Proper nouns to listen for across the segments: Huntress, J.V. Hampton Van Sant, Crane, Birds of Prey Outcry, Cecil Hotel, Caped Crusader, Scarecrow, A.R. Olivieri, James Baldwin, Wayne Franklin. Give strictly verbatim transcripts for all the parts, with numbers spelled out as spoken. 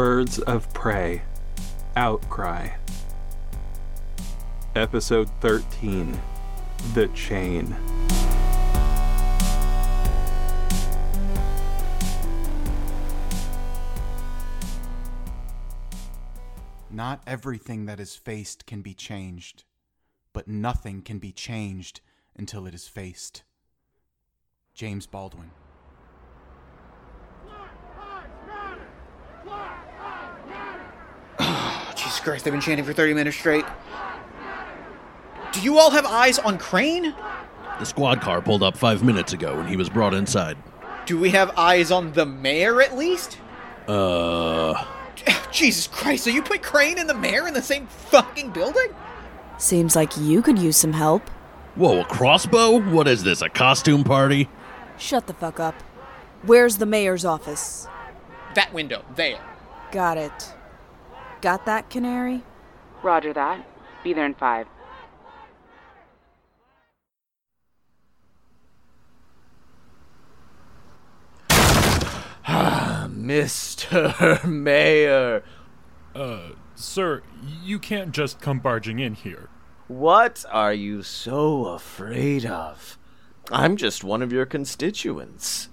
Birds of Prey Outcry. Episode thirteen, The Chain. Not everything that is faced can be changed, but nothing can be changed until it is faced. James Baldwin. Jesus Christ, they've been chanting for thirty minutes straight. Do you all have eyes on Crane? The squad car pulled up five minutes ago when he was brought inside. Do we have eyes on the mayor at least? Uh... Jesus Christ, so you put Crane and the mayor in the same fucking building? Seems like you could use some help. Whoa, a crossbow? What is this, a costume party? Shut the fuck up. Where's the mayor's office? That window, there. Got it. Got that, Canary? Roger that. Be there in five. Mister Mayor. Uh, sir, you can't just come barging in here. What are you so afraid of? I'm just one of your constituents.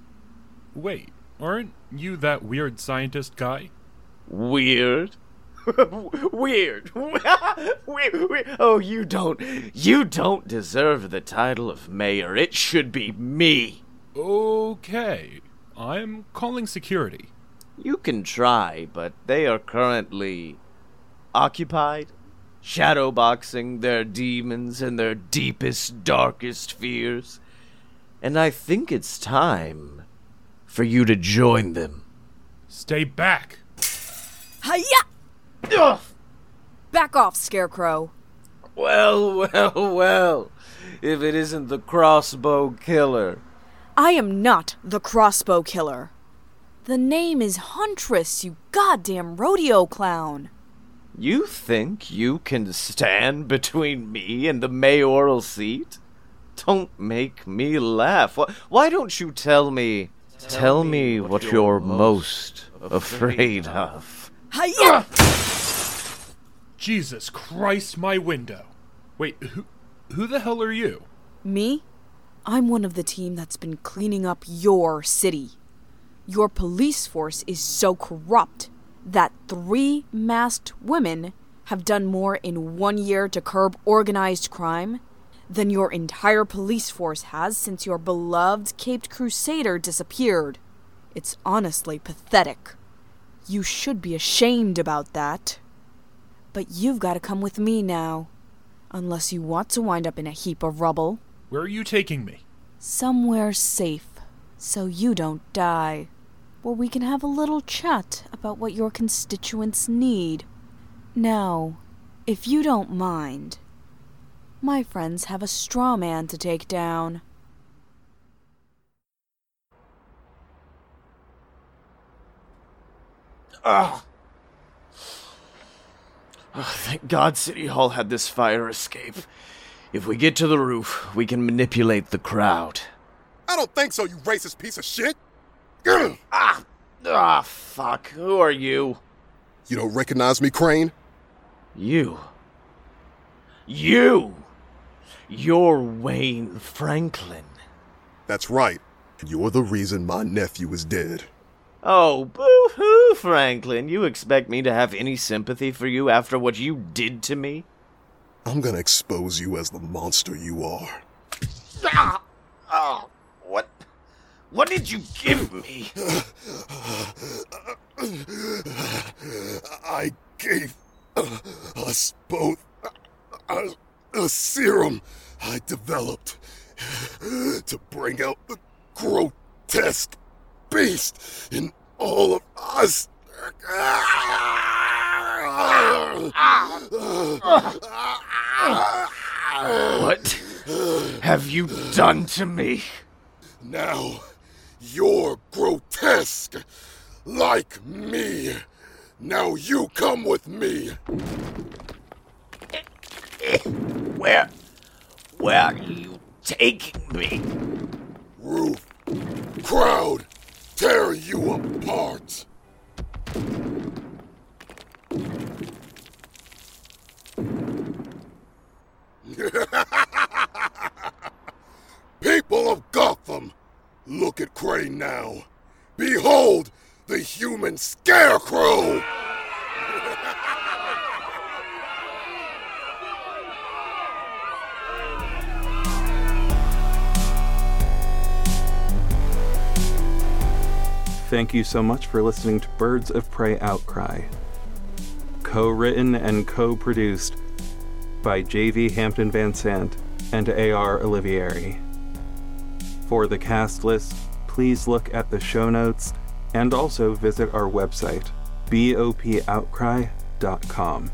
Wait, aren't you that weird scientist guy? Weird? Weird. weird, weird. Oh, you don't, you don't deserve the title of mayor. It should be me. Okay, I'm calling security. You can try, but they are currently occupied, shadowboxing their demons and their deepest, darkest fears. And I think it's time for you to join them. Stay back! Hiya! Ugh. Back off, Scarecrow. Well, well, well. If it isn't the crossbow killer. I am not the crossbow killer. The name is Huntress, you goddamn rodeo clown. You think you can stand between me and the mayoral seat? Don't make me laugh. Why don't you tell me, tell, tell me what, what you're, you're most afraid, afraid of? Hiya! Jesus Christ, my window. Wait, who, who the hell are you? Me? I'm one of the team that's been cleaning up your city. Your police force is so corrupt that three masked women have done more in one year to curb organized crime than your entire police force has since your beloved Caped Crusader disappeared. It's honestly pathetic. You should be ashamed about that. But you've got to come with me now, unless you want to wind up in a heap of rubble. Where are you taking me? Somewhere safe, so you don't die. Well, we can have a little chat about what your constituents need. Now, if you don't mind, my friends have a straw man to take down. Ugh. Oh, thank God City Hall had this fire escape. If we get to the roof, we can manipulate the crowd. I don't think so, you racist piece of shit! Ah, ah, fuck. Who are you? You don't recognize me, Crane? You. You! You're Wayne Franklin. That's right. You're the reason my nephew is dead. Oh, boo-hoo, Franklin. You expect me to have any sympathy for you after what you did to me? I'm gonna expose you as the monster you are. Ah! Oh, what... What did you give me? I gave us both a, a serum I developed to bring out the grotesque beast in all of us. What have you done to me? Now... You're grotesque, like me. Now you come with me. Where, where are you taking me? Roof, crowd, tear you apart. human Scarecrow! Thank you so much for listening to Birds of Prey Outcry, co-written and co-produced by J V Hampton Van Sant and A R Olivieri. For the cast list, please look at the show notes and also visit our website, b o p outcry dot com.